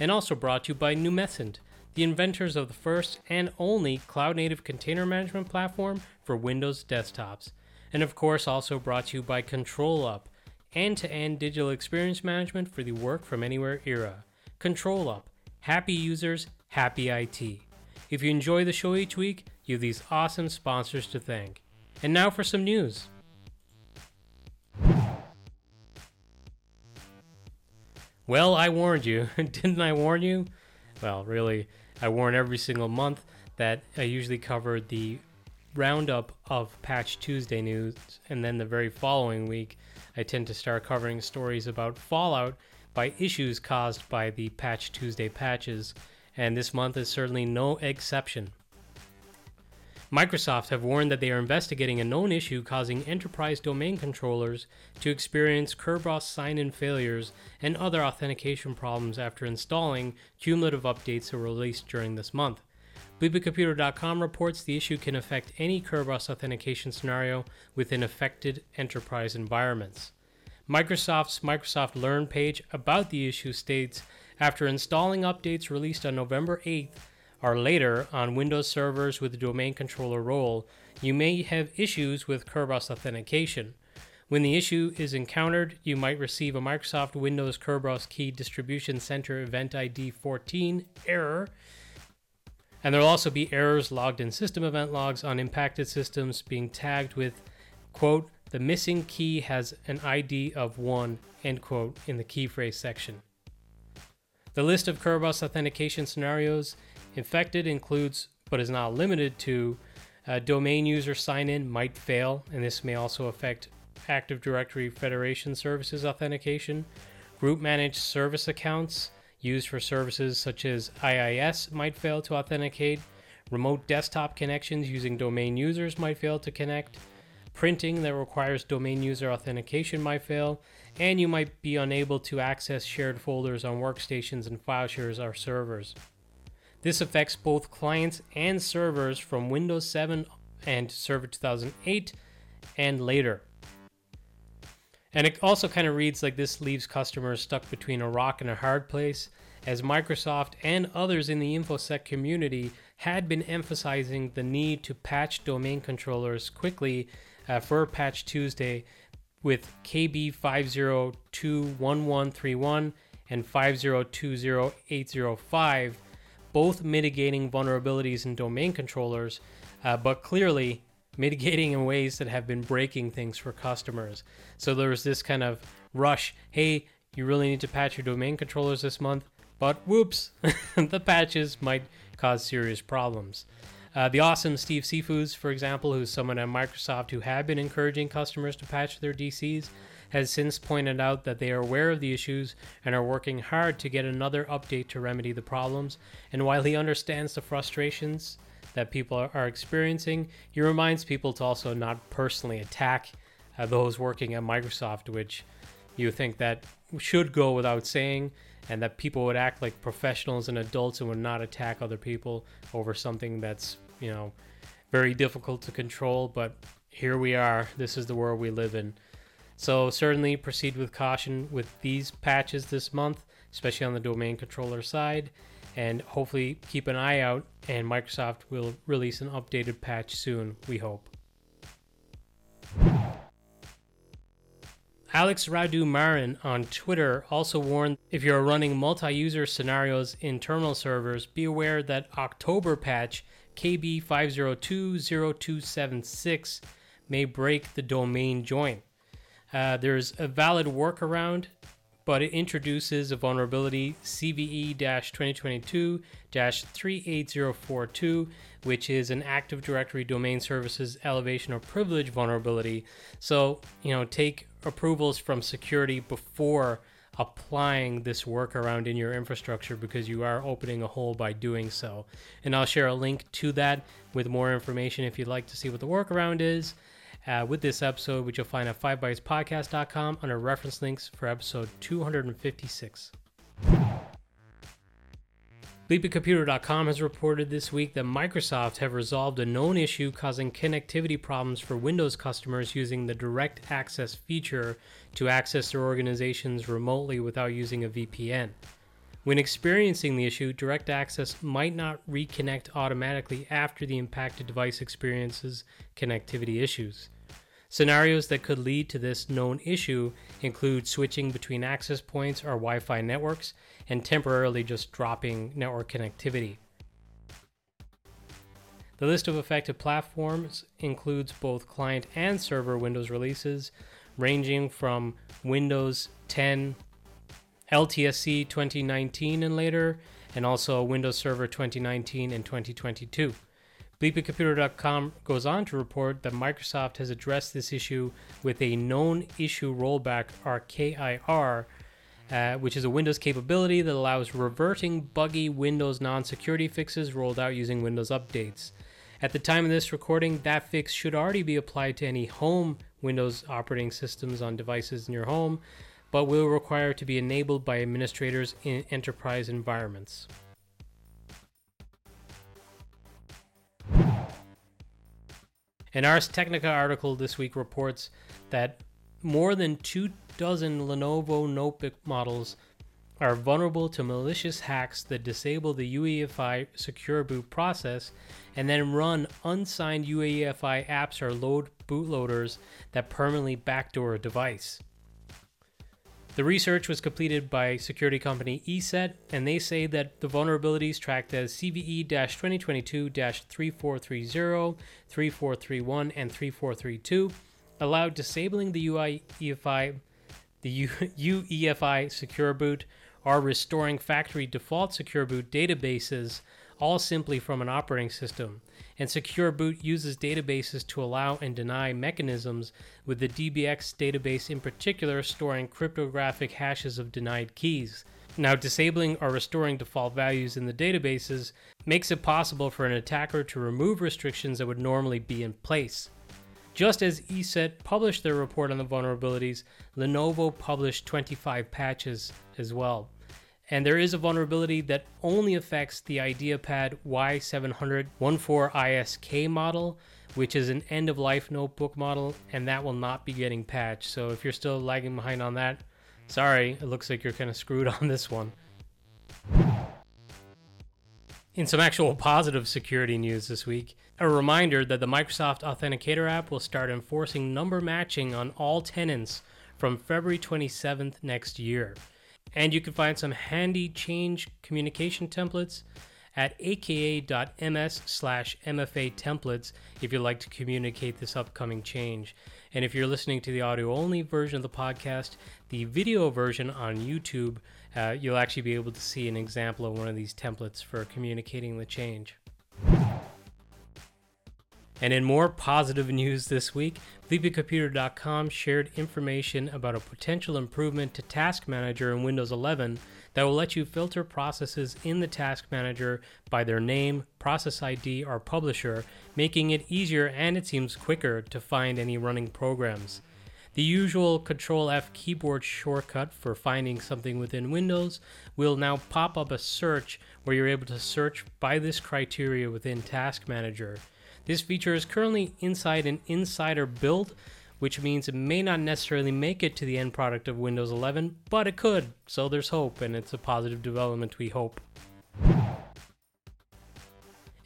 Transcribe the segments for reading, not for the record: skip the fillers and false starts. And also brought to you by Numescent, the inventors of the first and only cloud-native container management platform for Windows desktops. And of course, also brought to you by ControlUp, end-to-end digital experience management for the work from anywhere era. ControlUp, happy users, happy IT. If you enjoy the show each week, you have these awesome sponsors to thank. And now for some news. Well, I warned you. Didn't I warn you? Well, really, I warn every single month that I usually cover the roundup of Patch Tuesday news, and then the very following week I tend to start covering stories about fallout by issues caused by the Patch Tuesday patches, and this month is certainly no exception. Microsoft have warned that they are investigating a known issue causing enterprise domain controllers to experience Kerberos sign-in failures and other authentication problems after installing cumulative updates that were released during this month. BleepingComputer.com reports the issue can affect any Kerberos authentication scenario within affected enterprise environments. Microsoft's Microsoft Learn page about the issue states, after installing updates released on November 8th or later on Windows servers with the domain controller role, you may have issues with Kerberos authentication. When the issue is encountered, you might receive a Microsoft Windows Kerberos Key Distribution Center Event ID 14 error, and there will also be errors logged in system event logs on impacted systems being tagged with, quote, the missing key has an ID of 1, end quote, in the key phrase section. The list of Kerberos authentication scenarios affected includes, but is not limited to, domain user sign-in might fail, and this may also affect Active Directory Federation Services authentication, group managed service accounts used for services such as IIS might fail to authenticate, remote desktop connections using domain users might fail to connect, printing that requires domain user authentication might fail, and you might be unable to access shared folders on workstations and file shares or servers. This affects both clients and servers from Windows 7 and Server 2008 and later. And it also kind of reads like this leaves customers stuck between a rock and a hard place, as Microsoft and others in the InfoSec community had been emphasizing the need to patch domain controllers quickly for Patch Tuesday with KB5021131 and 5020805, both mitigating vulnerabilities in domain controllers, but clearly mitigating in ways that have been breaking things for customers. So there was this kind of rush, hey, you really need to patch your domain controllers this month, but whoops, the patches might cause serious problems. The awesome Steve Seifus, for example, who's someone at Microsoft who had been encouraging customers to patch their DCs, has since pointed out that they are aware of the issues and are working hard to get another update to remedy the problems. And while he understands the frustrations that people are experiencing, he reminds people to also not personally attack those working at Microsoft, which you think that should go without saying, and that people would act like professionals and adults and would not attack other people over something that's, you know, very difficult to control. But here we are, this is the world we live in. So certainly proceed with caution with these patches this month, especially on the domain controller side, and hopefully keep an eye out, and Microsoft will release an updated patch soon, we hope. Alex Radu Marin on Twitter also warned, if you're running multi-user scenarios in terminal servers, be aware that October patch KB5020276 may break the domain join. There's a valid workaround, but it introduces a vulnerability CVE-2022-38042, which is an Active Directory Domain Services Elevation or Privilege vulnerability. So, you know, take approvals from security before applying this workaround in your infrastructure, because you are opening a hole by doing so. And I'll share a link to that with more information if you'd like to see what the workaround is with this episode, which you'll find at 5bytespodcast.com under reference links for episode 256. BleepingComputer.com has reported this week that Microsoft have resolved a known issue causing connectivity problems for Windows customers using the direct access feature to access their organizations remotely without using a VPN. When experiencing the issue, direct access might not reconnect automatically after the impacted device experiences connectivity issues. Scenarios that could lead to this known issue include switching between access points or Wi-Fi networks and temporarily just dropping network connectivity. The list of affected platforms includes both client and server Windows releases, ranging from Windows 10 LTSC 2019 and later, and also Windows Server 2019 and 2022. BleepingComputer.com goes on to report that Microsoft has addressed this issue with a known issue rollback, or KIR, which is a Windows capability that allows reverting buggy Windows non-security fixes rolled out using Windows updates. At the time of this recording, that fix should already be applied to any home Windows operating systems on devices in your home, but will require to be enabled by administrators in enterprise environments. An Ars Technica article this week reports that more than 24 Lenovo notebook models are vulnerable to malicious hacks that disable the UEFI secure boot process and then run unsigned UEFI apps or load bootloaders that permanently backdoor a device. The research was completed by security company ESET, and they say that the vulnerabilities tracked as CVE-2022-3430, 3431, and 3432 allowed disabling the UEFI secure boot or restoring factory default secure boot databases, all simply from an operating system. And secure boot uses databases to allow and deny mechanisms, with the DBX database in particular storing cryptographic hashes of denied keys. Now, disabling or restoring default values in the databases makes it possible for an attacker to remove restrictions that would normally be in place. Just as ESET published their report on the vulnerabilities, Lenovo published 25 patches as well. And there is a vulnerability that only affects the IdeaPad Y700-14ISK model, which is an end-of-life notebook model, and that will not be getting patched. So if you're still lagging behind on that, sorry, it looks like you're kind of screwed on this one. In some actual positive security news this week, a reminder that the Microsoft Authenticator app will start enforcing number matching on all tenants from February 27th next year. And you can find some handy change communication templates at aka.ms/MFA templates if you'd like to communicate this upcoming change. And if you're listening to the audio-only version of the podcast, the video version on YouTube, you'll actually be able to see an example of one of these templates for communicating the change. And in more positive news this week, BleepingComputer.com shared information about a potential improvement to Task Manager in Windows 11 that will let you filter processes in the Task Manager by their name, process ID, or publisher, making it easier and, it seems, quicker to find any running programs. The usual Control-F keyboard shortcut for finding something within Windows will now pop up a search where you're able to search by this criteria within Task Manager. This feature is currently inside an insider build, which means it may not necessarily make it to the end product of Windows 11, but it could, so there's hope, and it's a positive development, we hope.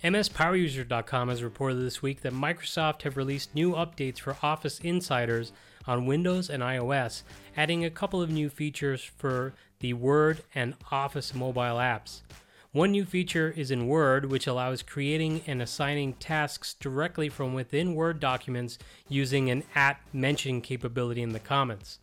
MSPowerUser.com has reported this week that Microsoft have released new updates for Office Insiders on Windows and iOS, adding a couple of new features for the Word and Office mobile apps. One new feature is in Word, which allows creating and assigning tasks directly from within Word documents using an @mention capability in the comments.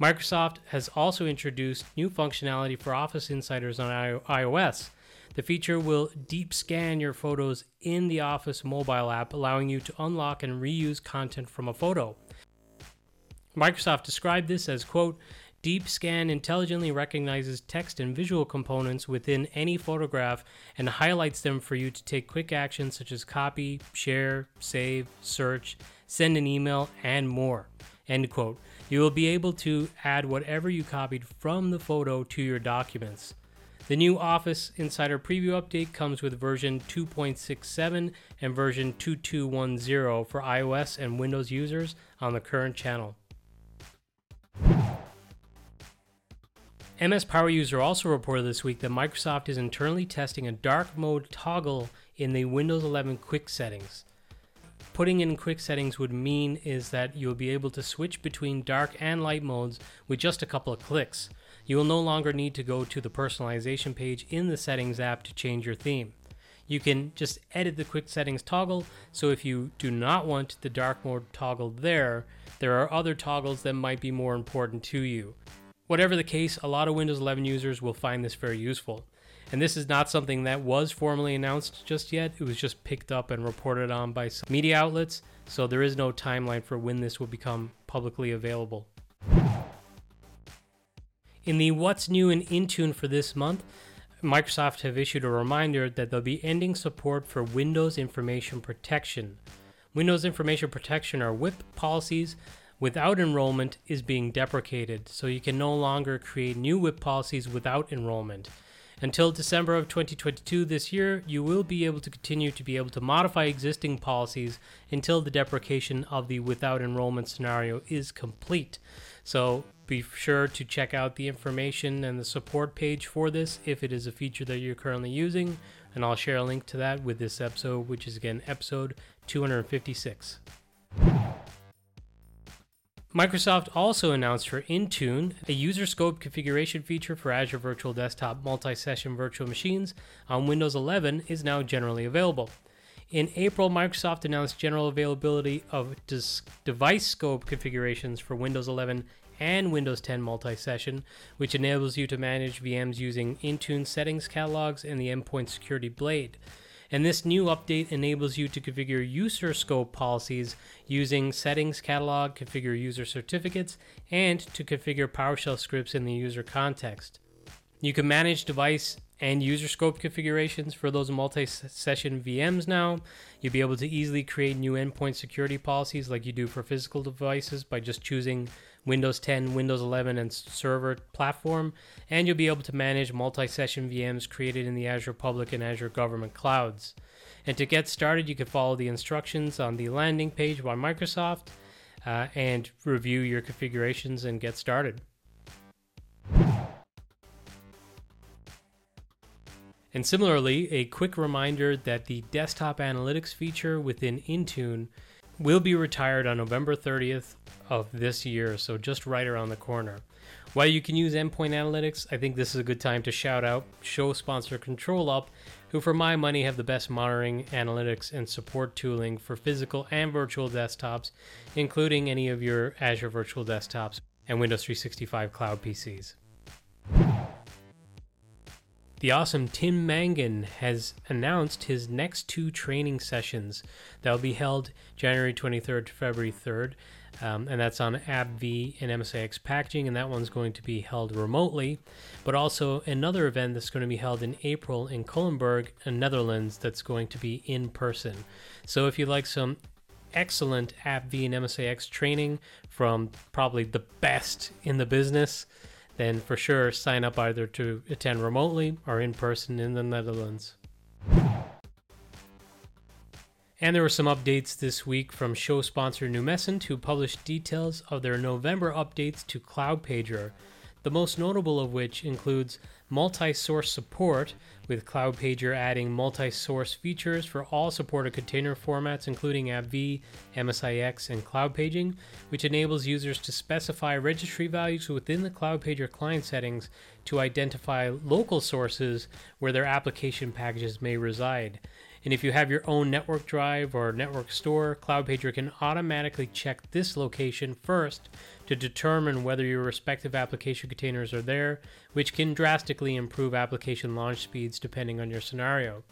Microsoft has also introduced new functionality for Office Insiders on iOS. The feature will deep scan your photos in the Office mobile app, allowing you to unlock and reuse content from a photo. Microsoft described this as, quote, DeepScan intelligently recognizes text and visual components within any photograph and highlights them for you to take quick actions such as copy, share, save, search, send an email, and more. End quote. You will be able to add whatever you copied from the photo to your documents. The new Office Insider Preview update comes with version 2.67 and version 2210 for iOS and Windows users on the current channel. MSPowerUser also reported this week that Microsoft is internally testing a dark mode toggle in the Windows 11 quick settings. Putting in quick settings would mean is that you'll be able to switch between dark and light modes with just a couple of clicks. You will no longer need to go to the personalization page in the settings app to change your theme. You can just edit the quick settings toggle, so if you do not want the dark mode toggle there are other toggles that might be more important to you. Whatever the case, a lot of Windows 11 users will find this very useful. And this is not something that was formally announced just yet. It was just picked up and reported on by some media outlets, so there is no timeline for when this will become publicly available. In the What's New in Intune for this month, Microsoft have issued a reminder that they'll be ending support for Windows Information Protection. Windows Information Protection, or WIP, policies without enrollment is being deprecated, so you can no longer create new WIP policies without enrollment. Until December of 2022 this year, you will be able to continue to be able to modify existing policies until the deprecation of the without enrollment scenario is complete. So be sure to check out the information and the support page for this if it is a feature that you're currently using, and I'll share a link to that with this episode, which is again episode 256. Microsoft also announced for Intune a user scope configuration feature for Azure Virtual Desktop multi-session virtual machines on Windows 11 is now generally available. In April, Microsoft announced general availability of device scope configurations for Windows 11 and Windows 10 multi-session, which enables you to manage VMs using Intune settings catalogs and the endpoint security blade. And this new update enables you to configure user scope policies using settings catalog, configure user certificates, and to configure PowerShell scripts in the user context. You can manage device and user scope configurations for those multi-session VMs now. You'll be able to easily create new endpoint security policies like you do for physical devices by just choosing Windows 10, Windows 11, and server platform, and you'll be able to manage multi-session VMs created in the Azure Public and Azure Government Clouds. And to get started, you can follow the instructions on the landing page by Microsoft and review your configurations and get started. And similarly, a quick reminder that the desktop analytics feature within Intune will be retired on November 30th of this year, so just right around the corner. While you can use endpoint analytics, I think this is a good time to shout out show sponsor ControlUp, who for my money have the best monitoring, analytics, and support tooling for physical and virtual desktops, including any of your Azure Virtual Desktops and Windows 365 Cloud PCs. The awesome Tim Mangan has announced his next two training sessions that will be held January 23rd to February 3rd, and that's on AppV and MSAX packaging, and that one's going to be held remotely, but also another event that's going to be held in April in Culemborg, Netherlands, that's going to be in person. So if you'd like some excellent AppV and MSAX training from probably the best in the business, then for sure sign up either to attend remotely or in person in the Netherlands. And there were some updates this week from show sponsor Numescent, who published details of their November updates to Cloud Pager, the most notable of which includes multi-source support, with Cloud Pager adding multi-source features for all supported container formats, including AppV, MSIX, and Cloud Paging, which enables users to specify registry values within the Cloud Pager client settings to identify local sources where their application packages may reside. And if you have your own network drive or network store, Cloud Pager can automatically check this location first to determine whether your respective application containers are there, which can drastically improve application launch speeds depending on your scenario.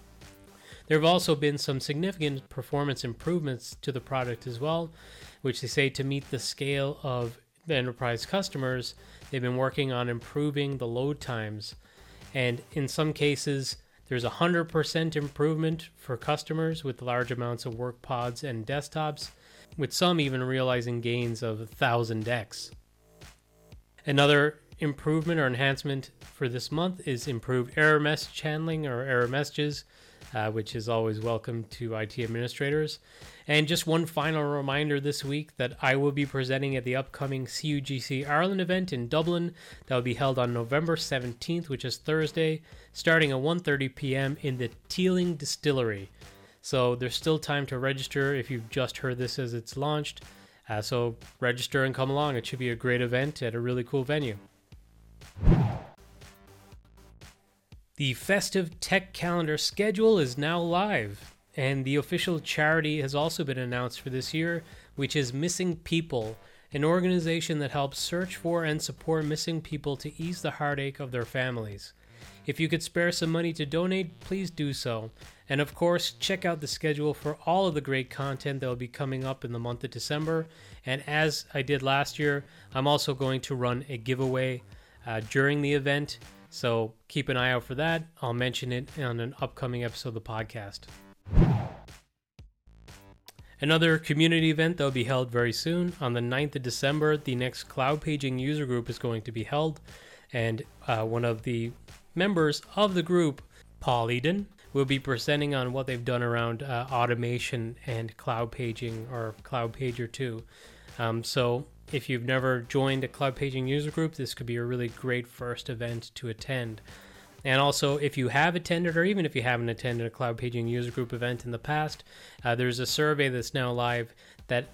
There have also been some significant performance improvements to the product as well, which they say to meet the scale of the enterprise customers, they've been working on improving the load times. And in some cases, there's 100% improvement for customers with large amounts of work pods and desktops, with some even realizing gains of 1,000x. Another improvement or enhancement for this month is improved error message handling or error messages, which is always welcome to IT administrators. And just one final reminder this week that I will be presenting at the upcoming CUGC Ireland event in Dublin that will be held on November 17th, which is Thursday, starting at 1:30 p.m. in the Teeling Distillery. So there's still time to register if you've just heard this as it's launched. So register and come along. It should be a great event at a really cool venue. The festive tech calendar schedule is now live, and the official charity has also been announced for this year, which is Missing People, an organization that helps search for and support missing people to ease the heartache of their families. If you could spare some money to donate, please do so. And of course, check out the schedule for all of the great content that will be coming up in the month of December. And as I did last year, I'm also going to run a giveaway during the event. So keep an eye out for that. I'll mention it on an upcoming episode of the podcast. Another community event that will be held very soon. On the 9th of December, the next Cloud Paging user group is going to be held. And one of the members of the group, Paul Eden, will be presenting on what they've done around automation and Cloud Paging or Cloud Pager 2. So if you've never joined a Cloud Paging user group, this could be a really great first event to attend. And also, if you have attended, or even if you haven't attended a Cloud Paging user group event in the past, there's a survey that's now live that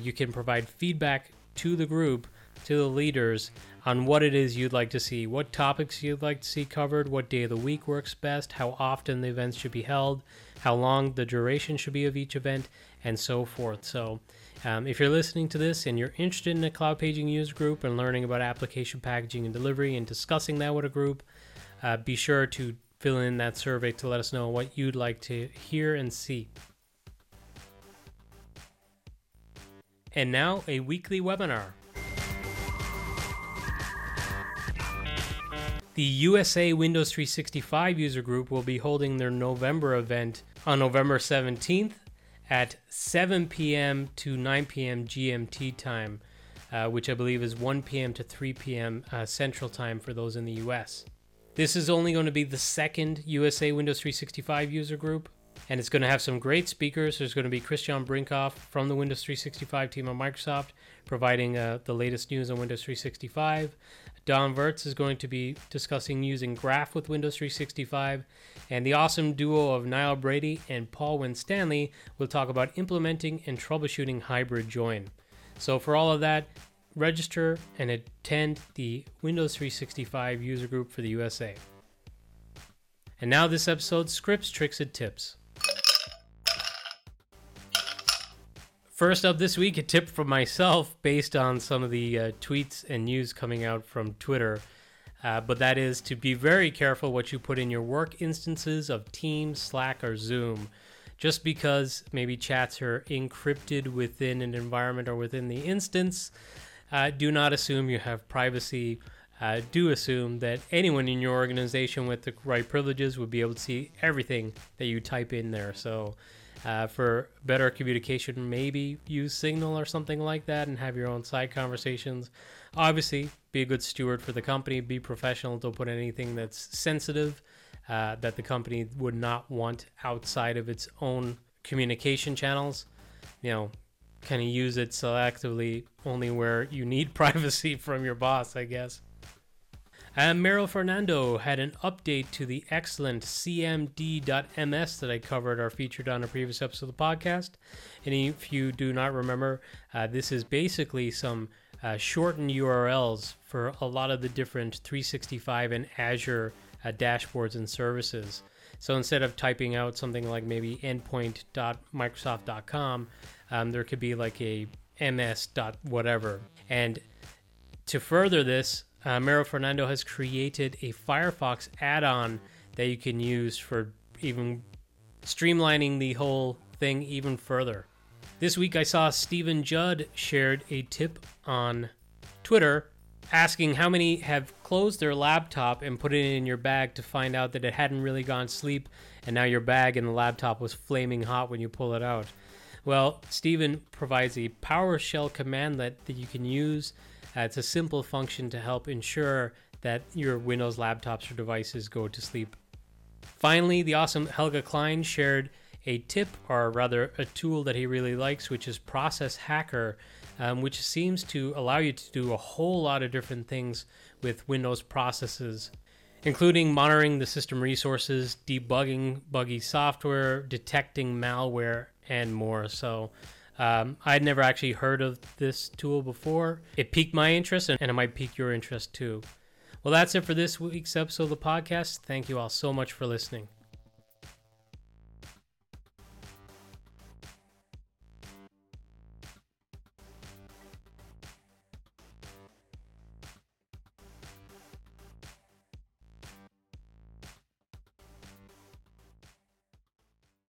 you can provide feedback to the group, to the leaders, on what it is you'd like to see, what topics you'd like to see covered, what day of the week works best, how often the events should be held, how long the duration should be of each event, and so forth. So if you're listening to this and you're interested in a Cloud Paging user group and learning about application packaging and delivery and discussing that with a group, be sure to fill in that survey to let us know what you'd like to hear and see. And now, a weekly webinar. The USA Windows 365 user group will be holding their November event on November 17th at 7 p.m. to 9 p.m. GMT time, which I believe is 1 p.m. to 3 p.m. Central time for those in the US. This is only going to be the second USA Windows 365 user group, and it's going to have some great speakers. There's going to be Christian Brinkhoff from the Windows 365 team at Microsoft, providing the latest news on Windows 365. Don Wirtz is going to be discussing using Graph with Windows 365, and the awesome duo of Niall Brady and Paul Winstanley will talk about implementing and troubleshooting hybrid join. So for all of that, register and attend the Windows 365 user group for the USA. And now this episode's scripts, tricks, and tips. First up this week, a tip from myself based on some of the tweets and news coming out from Twitter, but that is to be very careful what you put in your work instances of Teams, Slack, or Zoom. Just because maybe chats are encrypted within an environment or within the instance, do not assume you have privacy. Do assume that anyone in your organization with the right privileges would be able to see everything that you type in there. So for better communication, maybe use Signal or something like that and have your own side conversations. Obviously, be a good steward for the company. Be professional. Don't put anything that's sensitive that the company would not want outside of its own communication channels. You know, kind of use it selectively only where you need privacy from your boss, I guess. Meryl Fernando had an update to the excellent cmd.ms that I covered or featured on a previous episode of the podcast. And if you do not remember, this is basically some shortened URLs for a lot of the different 365 and Azure dashboards and services. So instead of typing out something like maybe endpoint.microsoft.com, there could be like a ms. whatever. And to further this, Mero Fernando has created a Firefox add-on that you can use for even streamlining the whole thing even further. This week I saw Stephen Judd shared a tip on Twitter asking how many have closed their laptop and put it in your bag to find out that it hadn't really gone sleep and now your bag and the laptop was flaming hot when you pull it out. Well, Steven provides a PowerShell commandlet that you can use. It's a simple function to help ensure that your Windows laptops or devices go to sleep. Finally, the awesome Helga Klein shared a tip, or rather a tool that he really likes, which is Process Hacker, which seems to allow you to do a whole lot of different things with Windows processes, including monitoring the system resources, debugging buggy software, detecting malware, and more. So I'd never actually heard of this tool before. It piqued my interest, and it might pique your interest too. Well, that's it for this week's episode of the podcast. Thank you all so much for listening.